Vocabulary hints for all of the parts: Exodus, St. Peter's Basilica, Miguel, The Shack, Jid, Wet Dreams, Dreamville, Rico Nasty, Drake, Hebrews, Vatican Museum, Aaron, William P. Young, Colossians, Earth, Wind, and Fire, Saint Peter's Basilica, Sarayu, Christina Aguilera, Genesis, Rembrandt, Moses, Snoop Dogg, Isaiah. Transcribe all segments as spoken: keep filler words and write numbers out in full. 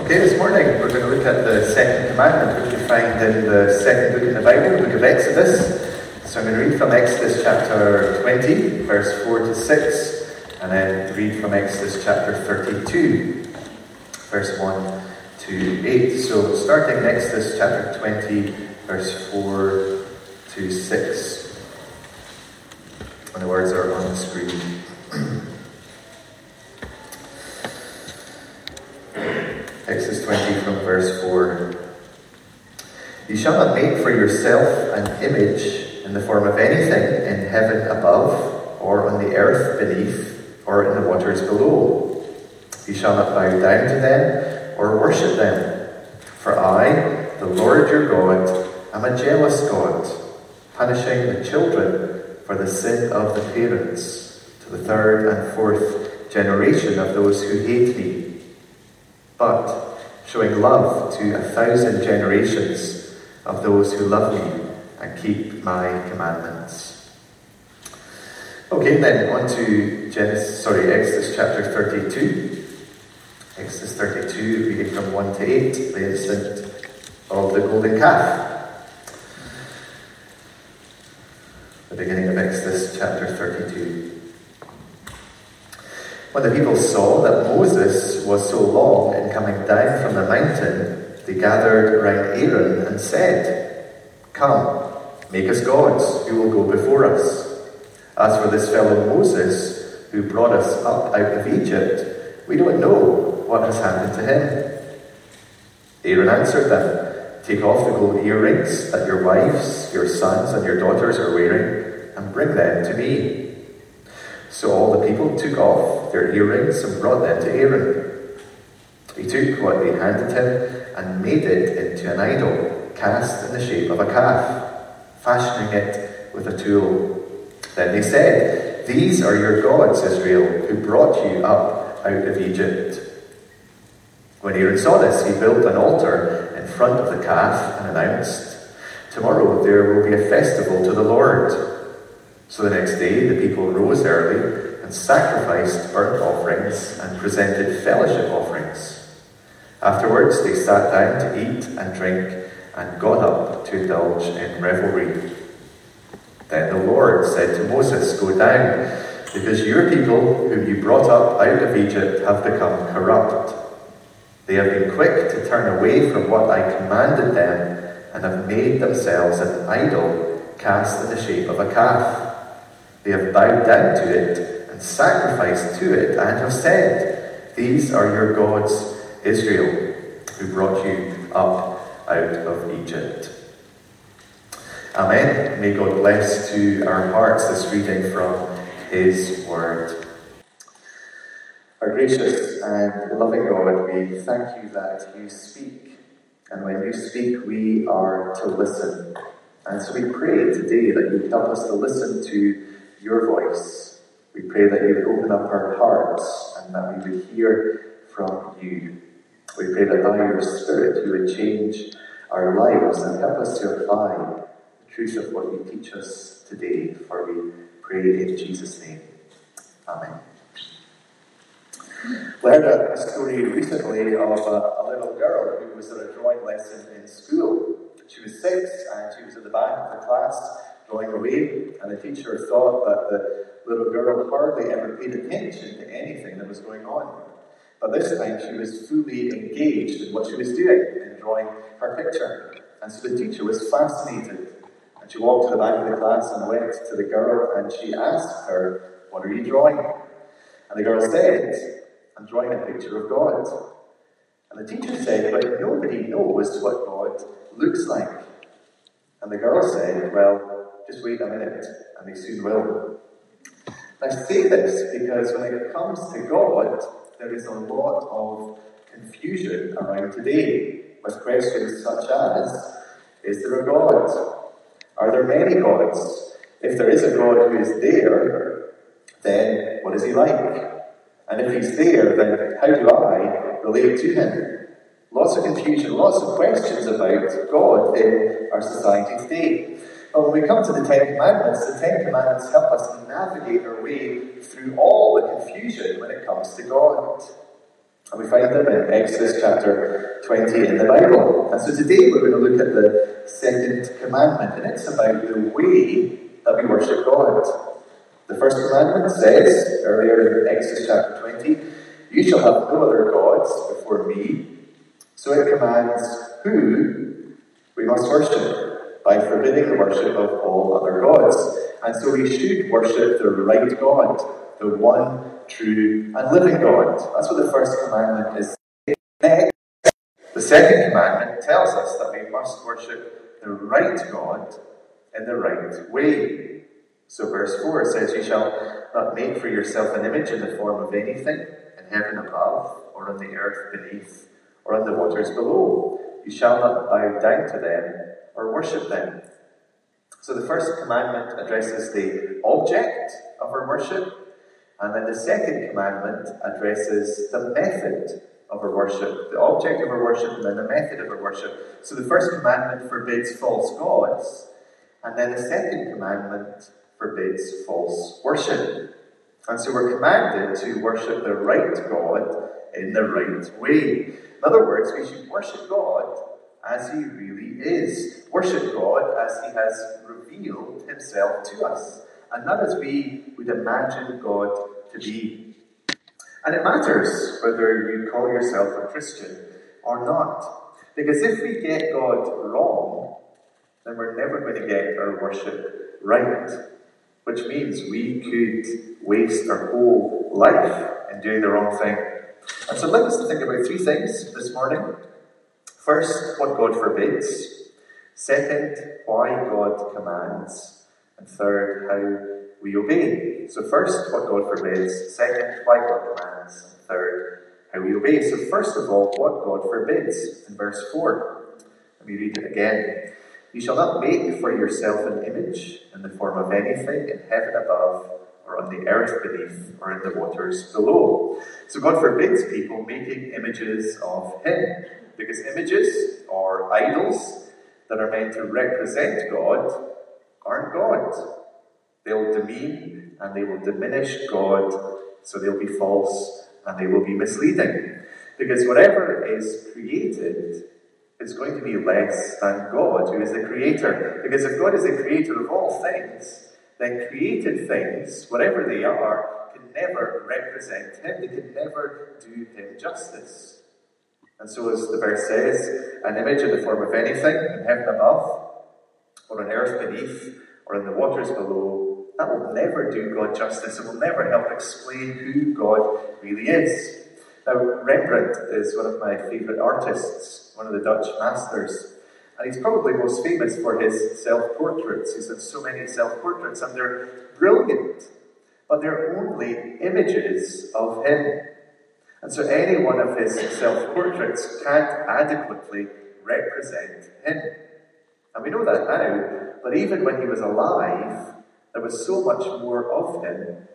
Okay, this morning we're going to look at the second commandment, which we find in the second book of the Bible, the book of Exodus. So I'm going to read from Exodus chapter twenty, verse four to six, and then read from Exodus chapter thirty-two, verse one to eight. So starting Exodus chapter twenty, verse four to six. And the words are on the screen. Exodus twenty from verse four. You shall not make for yourself an image in the form of anything in heaven above, or on the earth beneath, or in the waters below. You shall not bow down to them, or worship them. For I, the Lord your God, am a jealous God, punishing the children for the sin of the parents, to the third and fourth generation of those who hate me, but showing love to a thousand generations of those who love me and keep my commandments. Okay, then on to Genesis, sorry, Exodus chapter thirty-two. Exodus thirty-two, reading from one to eight, the incident of the golden calf. The beginning of Exodus chapter thirty-two. When the people saw that Moses was so long in coming down from the mountain, they gathered around Aaron and said, Come, make us gods who will go before us. As for this fellow Moses, who brought us up out of Egypt, we don't know what has happened to him. Aaron answered them, Take off the gold earrings that your wives, your sons, and your daughters are wearing, and bring them to me. So all the people took off their earrings and brought them to Aaron. He took what they handed him and made it into an idol, cast in the shape of a calf, fashioning it with a tool. Then they said, These are your gods, Israel, who brought you up out of Egypt. When Aaron saw this, he built an altar in front of the calf and announced, Tomorrow there will be a festival to the Lord. So the next day the people rose early and sacrificed burnt offerings and presented fellowship offerings. Afterwards they sat down to eat and drink and got up to indulge in revelry. Then the Lord said to Moses, Go down, because your people whom you brought up out of Egypt have become corrupt. They have been quick to turn away from what I commanded them and have made themselves an idol cast in the shape of a calf. They have bowed down to it and sacrificed to it and have said, These are your gods, Israel, who brought you up out of Egypt. Amen. May God bless to our hearts this reading from His Word. Our gracious and loving God, we thank you that you speak. And when you speak, we are to listen. And so we pray today that you help us to listen to your voice. We pray that you would open up our hearts and that we would hear from you. We pray that by your Spirit you would change our lives and help us to apply the truth of what you teach us today, for we pray in Jesus' name. Amen. We heard a story recently of a, a little girl who was at a drawing lesson in school. She was six and she was at the back of the class drawing away, and the teacher thought that the little girl hardly ever paid attention to anything that was going on. But this time she was fully engaged in what she was doing, in drawing her picture. And so the teacher was fascinated. And she walked to the back of the class and went to the girl and she asked her, What are you drawing? And the girl said, I'm drawing a picture of God. And the teacher said, But nobody knows what God looks like. And the girl said, Well, just wait a minute, and they soon will. I say this because when it comes to God, there is a lot of confusion around today, with questions such as, is there a God? Are there many gods? If there is a God who is there, then what is he like? And if he's there, then how do I relate to him? Lots of confusion, lots of questions about God in our society today. But when we come to the Ten Commandments, the Ten Commandments help us navigate our way through all the confusion when it comes to God. And we find them in Exodus chapter twenty in the Bible. And so today we're going to look at the second commandment, and it's about the way that we worship God. The first commandment says, earlier in Exodus chapter twenty, "You shall have no other gods before me." So it commands who we must worship by forbidding the worship of all other gods. And so we should worship the right God, the one true and living God. That's what the first commandment is saying. The second commandment tells us that we must worship the right God in the right way. So verse four says, "You shall not make for yourself an image in the form of anything in heaven above, or on the earth beneath, or on the waters below. You shall not bow down to them or worship them." So the first commandment addresses the object of our worship, and then the second commandment addresses the method of our worship, the object of our worship, and then the method of our worship. So the first commandment forbids false gods, and then the second commandment forbids false worship. And so we're commanded to worship the right God in the right way. In other words, we should worship God as He really is. Worship God as He has revealed Himself to us, and not as we would imagine God to be. And it matters whether you call yourself a Christian or not, because if we get God wrong, then we're never going to get our worship right, which means we could waste our whole life in doing the wrong thing. And so let us think about three things this morning. First, what God forbids. Second, why God commands. And third, how we obey. So first, what God forbids. Second, why God commands. And third, how we obey. So first of all, what God forbids. In verse four, let me read it again. "You shall not make for yourself an image in the form of anything in heaven above, or on the earth beneath, or in the waters below." So God forbids people making images of Him, because images or idols that are meant to represent God aren't God. They'll demean and they will diminish God, so they'll be false and they will be misleading. Because whatever is created is going to be less than God, who is the creator. Because if God is the creator of all things, then created things, whatever they are, can never represent Him. They can never do Him justice. And so, as the verse says, "An image in the form of anything in heaven above, or on earth beneath, or in the waters below," that will never do God justice. It will never help explain who God really is. Now, Rembrandt is one of my favourite artists, one of the Dutch masters. And he's probably most famous for his self-portraits. He's done so many self-portraits, and they're brilliant, but they're only images of him. And so any one of his self-portraits can't adequately represent him. And we know that now, but even when he was alive, there was so much more of him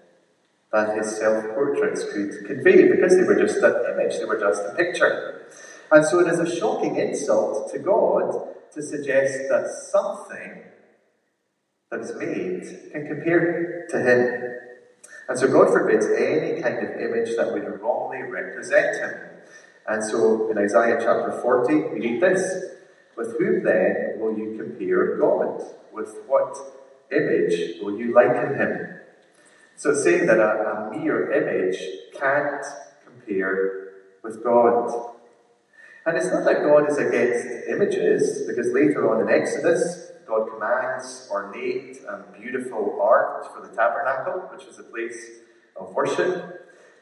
than his self-portraits could convey, because they were just an image, they were just a picture. And so it is a shocking insult to God to suggest that something that is made can compare to Him. And so God forbids any kind of image that would wrongly represent Him. And so in Isaiah chapter forty, we read this: "With whom then will you compare God? With what image will you liken Him?" So it's saying that a, a mere image can't compare with God. And it's not that God is against images, because later on in Exodus, God commands ornate and beautiful art for the tabernacle, which is a place of worship.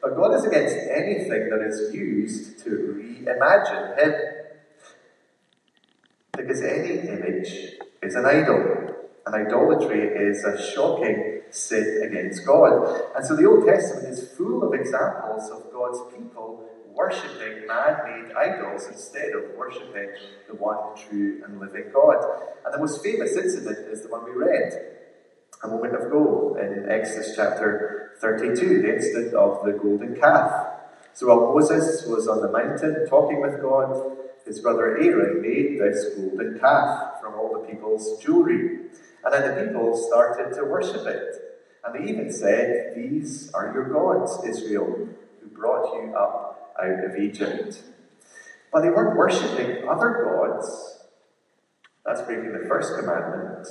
But God is against anything that is used to reimagine Him, because any image is an idol, and idolatry is a shocking sin against God. And so the Old Testament is full of examples of God's people worshipping man-made idols instead of worshipping the one true and living God. And the most famous incident is the one we read a moment ago in Exodus chapter thirty-two, the incident of the golden calf. So while Moses was on the mountain talking with God, his brother Aaron made this golden calf from all the people's jewellery. And then the people started to worship it. And they even said, "These are your gods, Israel, who brought you up out of Egypt. But they weren't worshipping other gods. That's breaking the first commandment.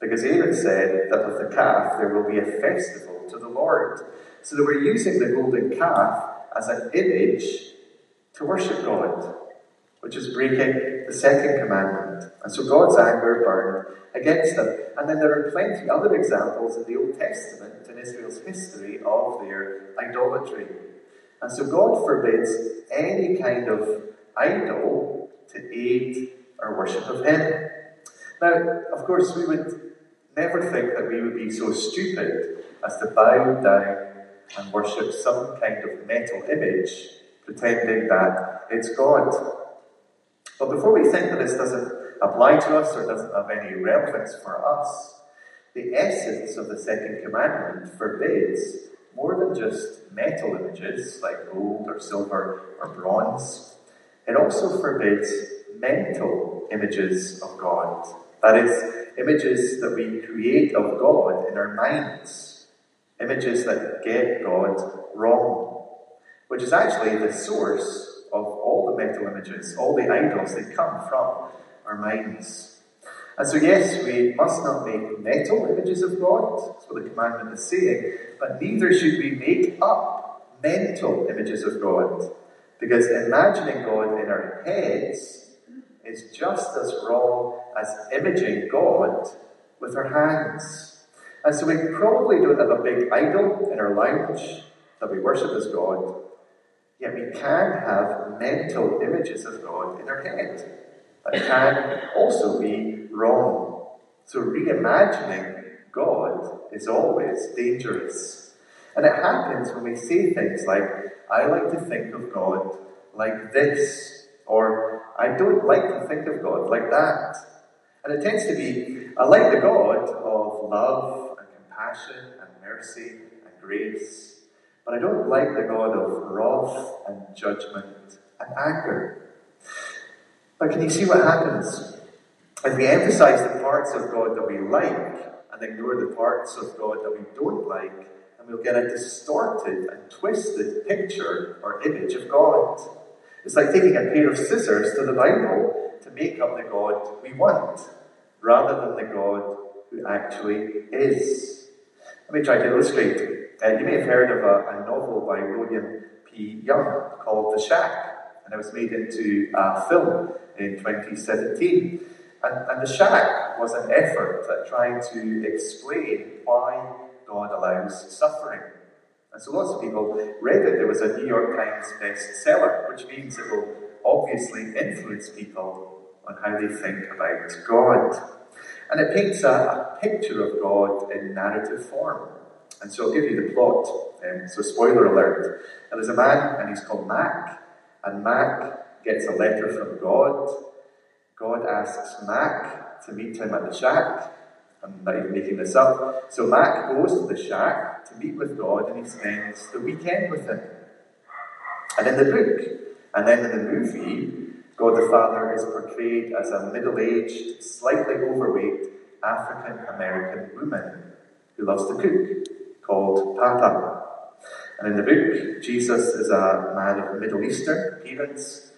Because Aaron said that with the calf there will be a festival to the Lord. So they were using the golden calf as an image to worship God, which is breaking the second commandment. And so God's anger burned against them. And then there are plenty of other examples in the Old Testament in Israel's history of their idolatry. And so God forbids any kind of idol to aid our worship of Him. Now, of course, we would never think that we would be so stupid as to bow down and worship some kind of metal image, pretending that it's God. But before we think that this doesn't apply to us or doesn't have any relevance for us, the essence of the second commandment forbids more than just metal images like gold or silver or bronze. It also forbids mental images of God. That is, images that we create of God in our minds. Images that get God wrong. Which is actually the source of all the mental images, all the idols, they come from our minds. And so yes, we must not make metal images of God, that's what the commandment is saying, but neither should we make up mental images of God. Because imagining God in our heads is just as wrong as imaging God with our hands. And so we probably don't have a big idol in our lounge that we worship as God, yet we can have mental images of God in our head that can also be wrong. So reimagining God is always dangerous. And it happens when we say things like, I like to think of God like this, or I don't like to think of God like that. And it tends to be, I like the God of love and compassion and mercy and grace, but I don't like the God of wrath and judgment and anger. But can you see what happens? If we emphasize the parts of God that we like and ignore the parts of God that we don't like, then we'll get a distorted and twisted picture or image of God. It's like taking a pair of scissors to the Bible to make up the God we want, rather than the God who actually is. Let me try to illustrate. Uh, you may have heard of a, a novel by William P. Young called The Shack, and it was made into a film in twenty seventeen. And, and The Shack was an effort at trying to explain why God allows suffering. And so lots of people read it. There was a New York Times bestseller, which means it will obviously influence people on how they think about God. And it paints a, a picture of God in narrative form. And so I'll give you the plot. Um, so spoiler alert. And there's a man, and he's called Mac. And Mac gets a letter from God. God asks Mac to meet him at the shack. I'm not even making this up. So Mac goes to the shack to meet with God, and he spends the weekend with him. And in the book, and then in the movie, God the Father is portrayed as a middle-aged, slightly overweight African-American woman who loves to cook, called Papa. And in the book, Jesus is a man of Middle Eastern appearance,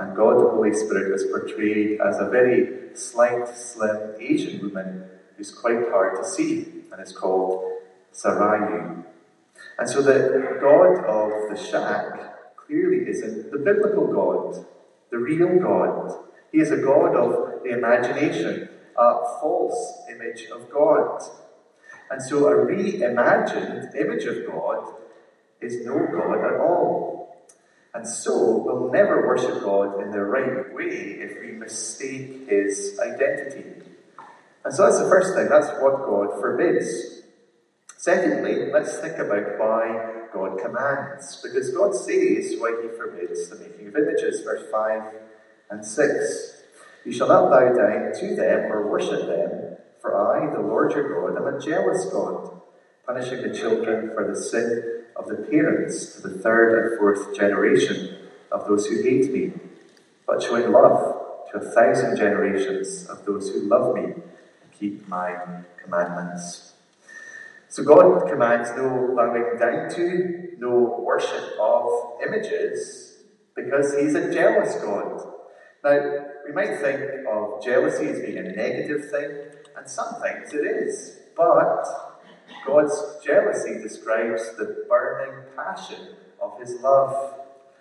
and God the Holy Spirit is portrayed as a very slight, slim Asian woman who's quite hard to see, and it's called Sarayu. And so the God of the shack clearly isn't the biblical God, the real God. He is a God of the imagination, a false image of God. And so a reimagined image of God is no God at all. And so we'll never worship God in the right way if we mistake His identity. And so that's the first thing, that's what God forbids. Secondly, let's think about why God commands. Because God says why He forbids the making of images, verse five and six. You shall not bow down to them or worship them, for I, the Lord your God, am a jealous God, punishing the children for the sin of the parents to the third and fourth generation of those who hate me, but showing love to a thousand generations of those who love me, keep my commandments. So God commands no bowing down to, no worship of images, because he's a jealous God. Now, we might think of jealousy as being a negative thing, and some things it is, but God's jealousy describes the burning passion of his love.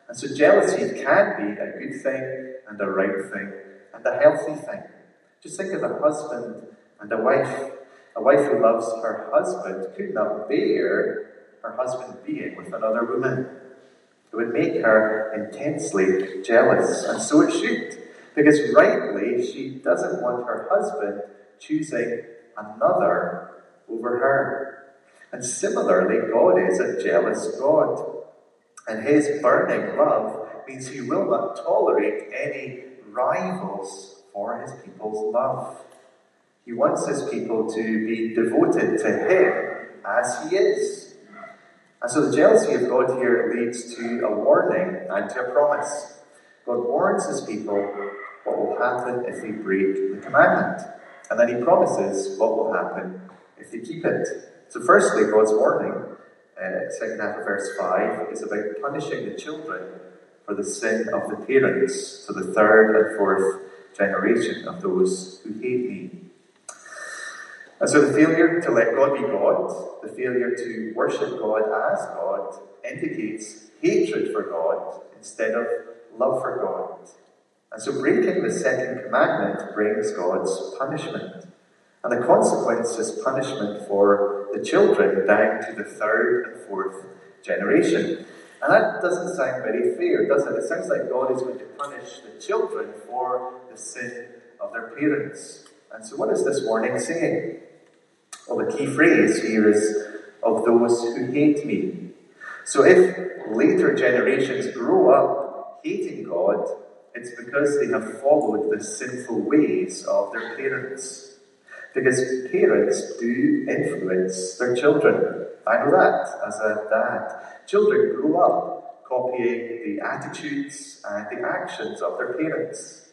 And so jealousy can be a good thing and a right thing and a healthy thing. Just think of a husband and a wife. A wife who loves her husband could not bear her husband being with another woman. It would make her intensely jealous, and so it should, because rightly she doesn't want her husband choosing another over her. And similarly, God is a jealous God, and his burning love means he will not tolerate any rivals for his people's love. He wants his people to be devoted to him as he is. And so the jealousy of God here leads to a warning and to a promise. God warns his people what will happen if they break the commandment. And then he promises what will happen if they keep it. So firstly, God's warning, uh, second half of verse five, is about punishing the children for the sin of the parents to the third and fourth generation of those who hate me. And so the failure to let God be God, the failure to worship God as God, indicates hatred for God instead of love for God. And so breaking the second commandment brings God's punishment. And the consequence is punishment for the children down to the third and fourth generation. And that doesn't sound very fair, does it? It sounds like God is going to punish the children for the sin of their parents. And so what is this warning saying? Well, the key phrase here is, of those who hate me. So if later generations grow up hating God, it's because they have followed the sinful ways of their parents. Because parents do influence their children. I know that as a dad. Children grow up copying the attitudes and the actions of their parents.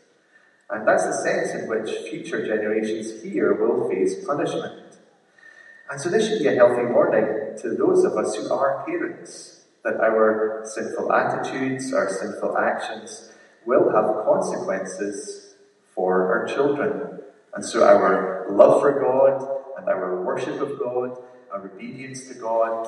And that's the sense in which future generations here will face punishment. And so this should be a healthy warning to those of us who are parents, that our sinful attitudes, our sinful actions, will have consequences for our children. And so our love for God and our worship of God, our obedience to God,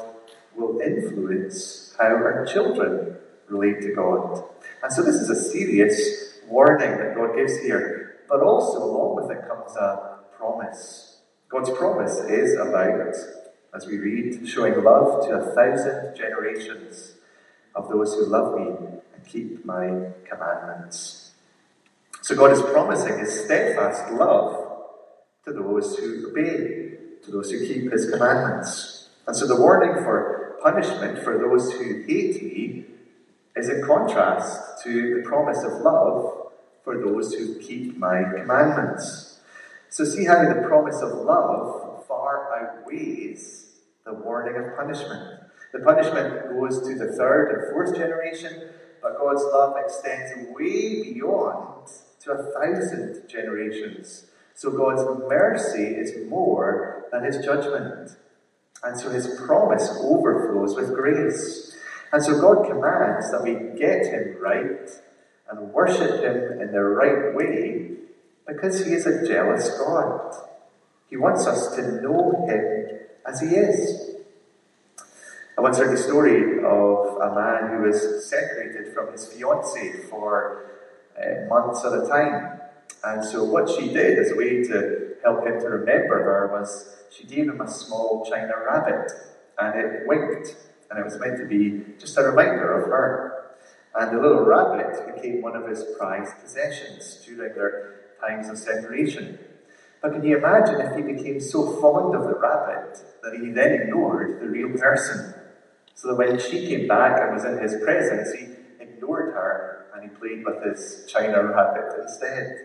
will influence how our children relate to God. And so this is a serious warning that God gives here, but also along with it comes a promise. God's promise is about, as we read, showing love to a thousand generations of those who love me and keep my commandments. So God is promising his steadfast love to those who obey, to those who keep his commandments. And so the warning for punishment for those who hate me is in contrast to the promise of love for those who keep my commandments. So see how the promise of love far outweighs the warning of punishment. The punishment goes to the third and fourth generation, but God's love extends way beyond to a thousand generations. So God's mercy is more than his judgment. And so his promise overflows with grace. And so God commands that we get him right and worship him in the right way because he is a jealous God. He wants us to know him as he is. I once heard the story of a man who was separated from his fiancée for uh, months at a time. And so what she did as a way to help him to remember her was she gave him a small China rabbit, and it winked. And it was meant to be just a reminder of her. And the little rabbit became one of his prized possessions during their times of separation. But can you imagine if he became so fond of the rabbit that he then ignored the real person? So that when she came back and was in his presence, he ignored her and he played with his China rabbit instead.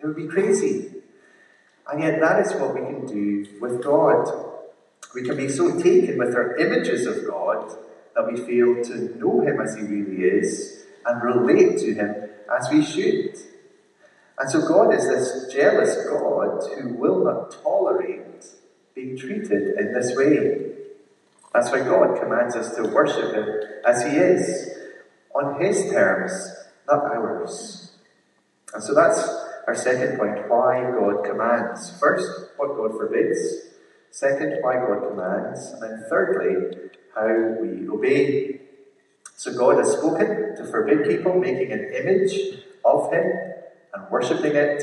It would be crazy. And yet that is what we can do with God. We can be so taken with our images of God that we fail to know him as he really is and relate to him as we should. And so God is this jealous God who will not tolerate being treated in this way. That's why God commands us to worship Him as He is, on His terms, not ours. And so that's our second point, why God commands. First, what God forbids. Second, why God commands. And then thirdly, how we obey. So God has spoken to forbid people making an image of Him and worshipping it.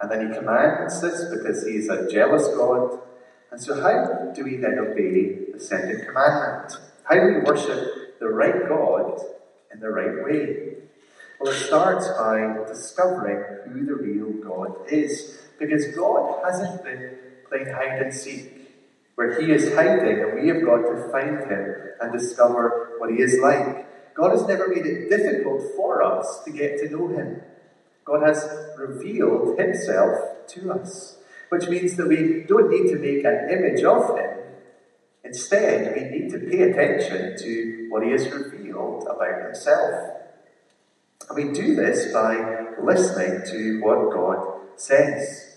And then He commands this because He is a jealous God. And so how do we then obey the second commandment? How do we worship the right God in the right way? Well, it starts by discovering who the real God is. Because God hasn't been playing hide and seek, where He is hiding and we have got to find Him and discover what He is like. God has never made it difficult for us to get to know Him. God has revealed Himself to us, which means that we don't need to make an image of Him. Instead, we need to pay attention to what He has revealed about Himself. And we do this by listening to what God says.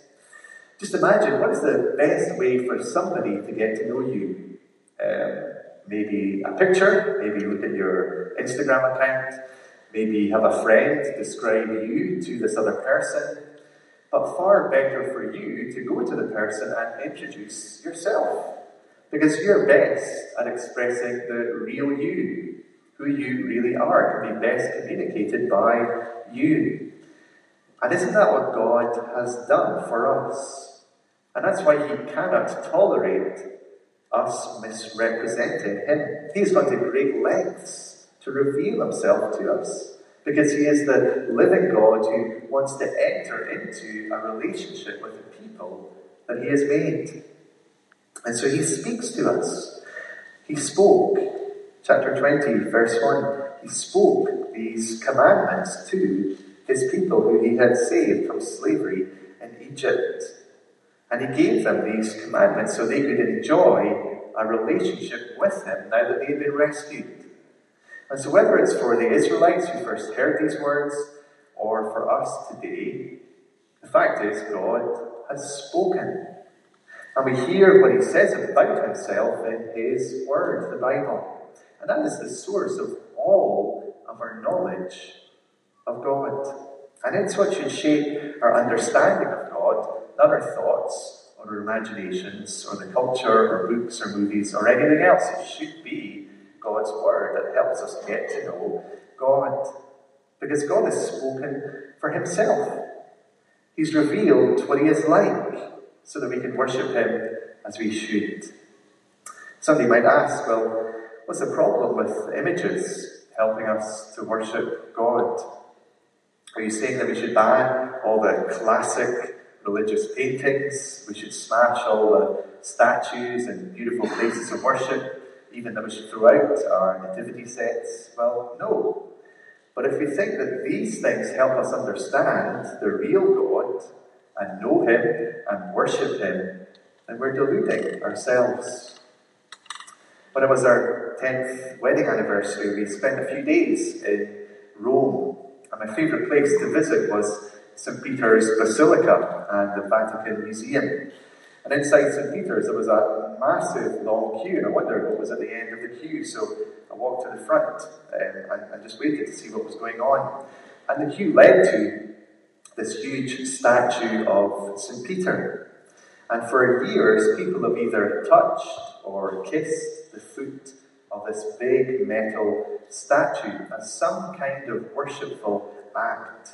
Just imagine, what is the best way for somebody to get to know you? Um, maybe a picture, maybe look at your Instagram account, maybe have a friend describe you to this other person. But far better for you to go to the person and introduce yourself. Because you're best at expressing the real you. Who you really are can be best communicated by you. And isn't that what God has done for us? And that's why He cannot tolerate us misrepresenting Him. He's gone to great lengths to reveal Himself to us. Because He is the living God who wants to enter into a relationship with the people that He has made. And so He speaks to us. He spoke, chapter twenty, verse one, He spoke these commandments to His people who He had saved from slavery in Egypt. And He gave them these commandments so they could enjoy a relationship with Him now that they had been rescued. And so whether it's for the Israelites who first heard these words, or for us today, the fact is God has spoken. And we hear what He says about Himself in His Word, the Bible. And that is the source of all of our knowledge of God. And it's what should shape our understanding of God, not our thoughts, or our imaginations, or the culture, or books, or movies, or anything else. It should be God's Word that helps us get to know God. Because God has spoken for Himself. He's revealed what He is like so that we can worship Him as we should. Somebody might ask, well, what's the problem with images helping us to worship God? Are you saying that we should ban all the classic religious paintings? We should smash all the statues and beautiful places of worship? Even though we should throw out our nativity sets? Well, no. But if we think that these things help us understand the real God and know Him and worship Him, then we're deluding ourselves. When it was our tenth wedding anniversary, we spent a few days in Rome. And my favourite place to visit was Saint Peter's Basilica and the Vatican Museum. And inside Saint Peter's, there was a massive long queue, and I wondered what was at the end of the queue. So I walked to the front um, and, and just waited to see what was going on. And the queue led to this huge statue of Saint Peter. And for years, people have either touched or kissed the foot of this big metal statue as some kind of worshipful act.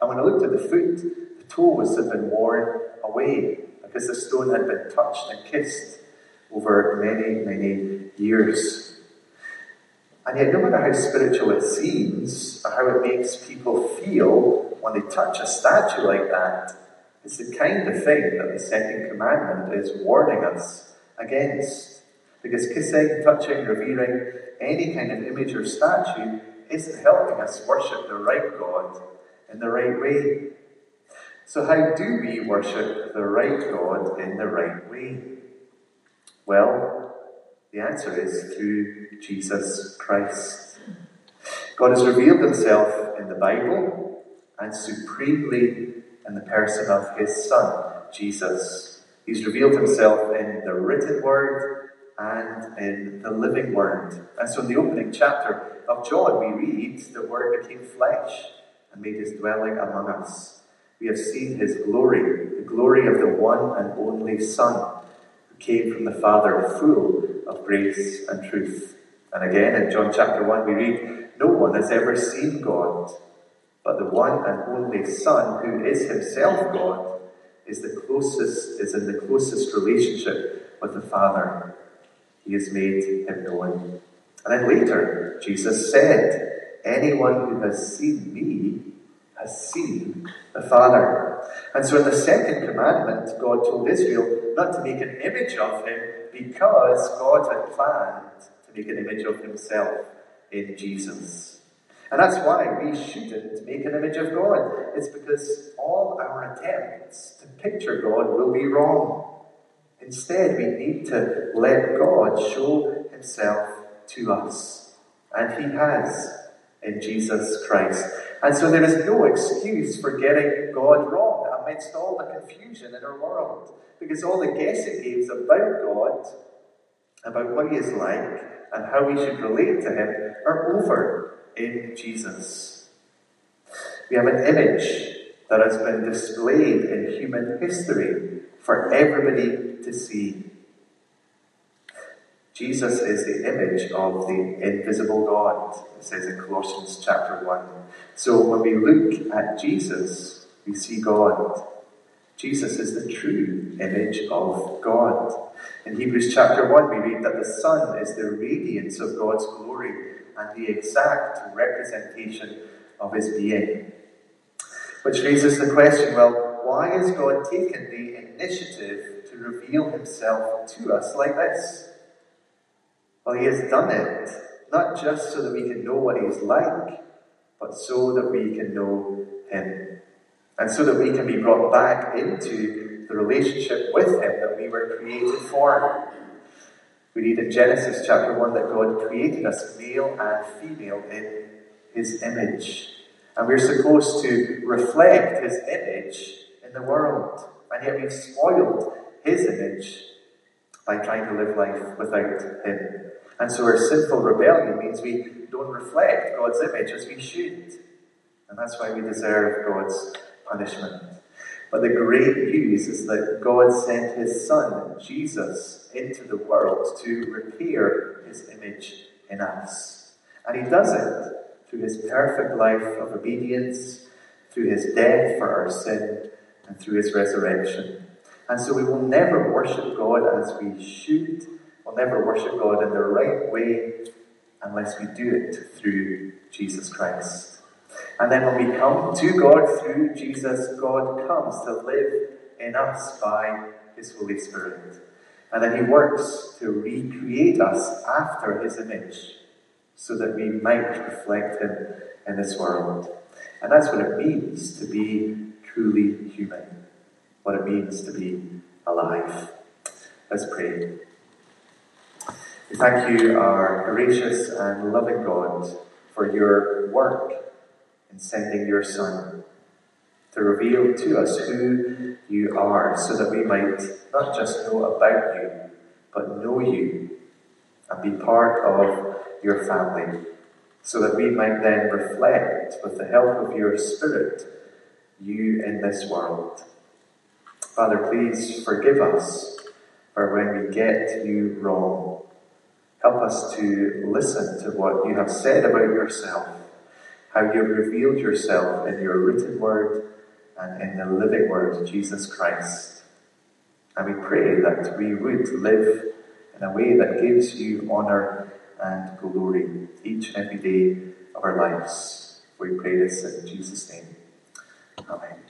And when I looked at the foot, the toes had been worn away, because the stone had been touched and kissed over many, many years. And yet, no matter how spiritual it seems, or how it makes people feel when they touch a statue like that, it's the kind of thing that the second commandment is warning us against. Because kissing, touching, revering any kind of image or statue isn't helping us worship the right God in the right way. So how do we worship the right God in the right way? Well, the answer is through Jesus Christ. God has revealed Himself in the Bible and supremely in the person of His Son, Jesus. He's revealed Himself in the written Word and in the living Word. And so in the opening chapter of John, we read, the Word became flesh and made his dwelling among us. We have seen his glory, the glory of the one and only Son, who came from the Father, full of grace and truth. And again in John chapter one, we read, no one has ever seen God, but the one and only Son, who is himself God, is the closest, is in the closest relationship with the Father. He has made him known. And then later, Jesus said, anyone who has seen me has seen the Father. And so in the second commandment, God told Israel not to make an image of him, because God had planned to make an image of himself in Jesus. And that's why we shouldn't make an image of God. It's because all our attempts to picture God will be wrong. Instead, we need to let God show himself to us. And he has in Jesus Christ. And so there is no excuse for getting God wrong amidst all the confusion in our world. Because all the guessing games about God, about what he is like, and how we should relate to him, are over in Jesus. We have an image that has been displayed in human history for everybody to see. Jesus is the image of the invisible God, it says in Colossians chapter one. So when we look at Jesus, we see God. Jesus is the true image of God. In Hebrews chapter one, we read that the Son is the radiance of God's glory and the exact representation of his being. Which raises the question, well, why has God taken the initiative to reveal himself to us like this? Well, he has done it, not just so that we can know what he is like, but so that we can know him. And so that we can be brought back into the relationship with him that we were created for. We read in Genesis chapter one that God created us male and female in his image. And we're supposed to reflect his image in the world. And yet we've spoiled his image by trying to live life without him. And so our sinful rebellion means we don't reflect God's image as we should. And that's why we deserve God's punishment. But the great news is that God sent his Son, Jesus, into the world to repair his image in us. And he does it through his perfect life of obedience, through his death for our sin, and through his resurrection. And so we will never worship God as we should. We'll never worship God in the right way unless we do it through Jesus Christ. And then when we come to God through Jesus, God comes to live in us by his Holy Spirit. And then he works to recreate us after his image, so that we might reflect him in this world. And that's what it means to be truly human, what it means to be alive. Let's pray. We thank you, our gracious and loving God, for your work in sending your Son to reveal to us who you are, so that we might not just know about you, but know you and be part of your family, so that we might then reflect, with the help of your Spirit, you in this world. Father, please forgive us for when we get you wrong. Help us to listen to what you have said about yourself, how you have revealed yourself in your written word and in the living word, Jesus Christ. And we pray that we would live in a way that gives you honour and glory each and every day of our lives. We pray this in Jesus' name. Amen.